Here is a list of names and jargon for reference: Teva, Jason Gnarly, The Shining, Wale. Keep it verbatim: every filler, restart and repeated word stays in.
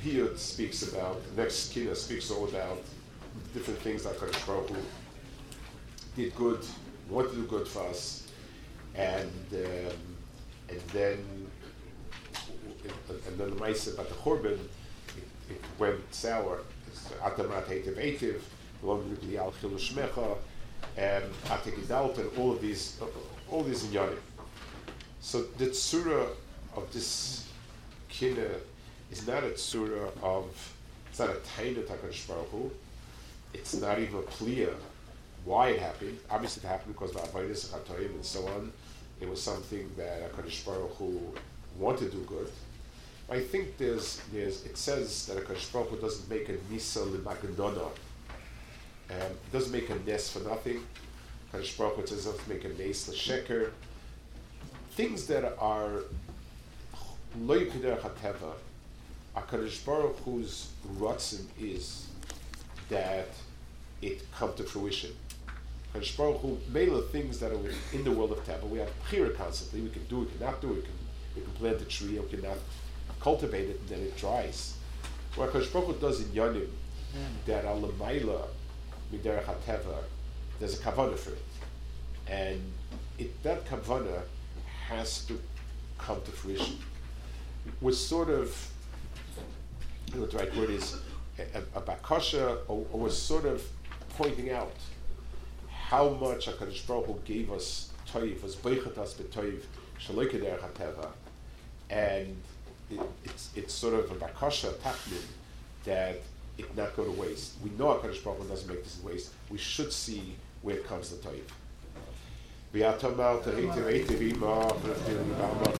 Piyut speaks about, the next Kinnah speaks all about different things like Hakadosh Baruch Hu did good, wanted to do good for us, and um, and then and then the Maisa about the Korban, it, it went sour. Atamat Heitiv Heitiv, Lom Yal Chilu Shmecha, Atekidalt, and all of these, all these inyanim. So the tzura of this Kinnah is not a tzura of, it's not a tainut HaKadosh Baruch Hu, it's not even a plea why it happened. Obviously it happened because of Avodas HaChatoim and so on. It was something that HaKadosh Baruch Hu wanted to do good. I think there's, there's it says that HaKadosh Baruch Hu doesn't make a nisa l'magadona. Um, it doesn't make a nes for nothing. HaKadosh Baruch Hu says doesn't make a nes l'sheker. Things that are lo yipideh HaTeva, HaKadosh Baruch Hu's ratzon is that it come to fruition. HaKadosh Baruch Hu made the things that are in the world of Teva. We have bchira constantly. We can do, we cannot do, we can we can plant the tree, we cannot cultivate it, and then it dries. What HaKadosh Baruch Hu does in Yanim, that are l'mayla miderech HaTeva, there's a kavanah for it. And it, that kavanah has to come to fruition. We're sort of, I don't know what the right word is, a, a bakasha, or, or was sort of pointing out how much HaKadosh Baruch Hu gave us toiv, was beichat us b'toiv, shaloi k'derech HaTeva, and it, it's it's sort of a bakasha, tachmin, that it not go to waste. We know HaKadosh Baruch Hu doesn't make this waste. We should see where it comes to toiv.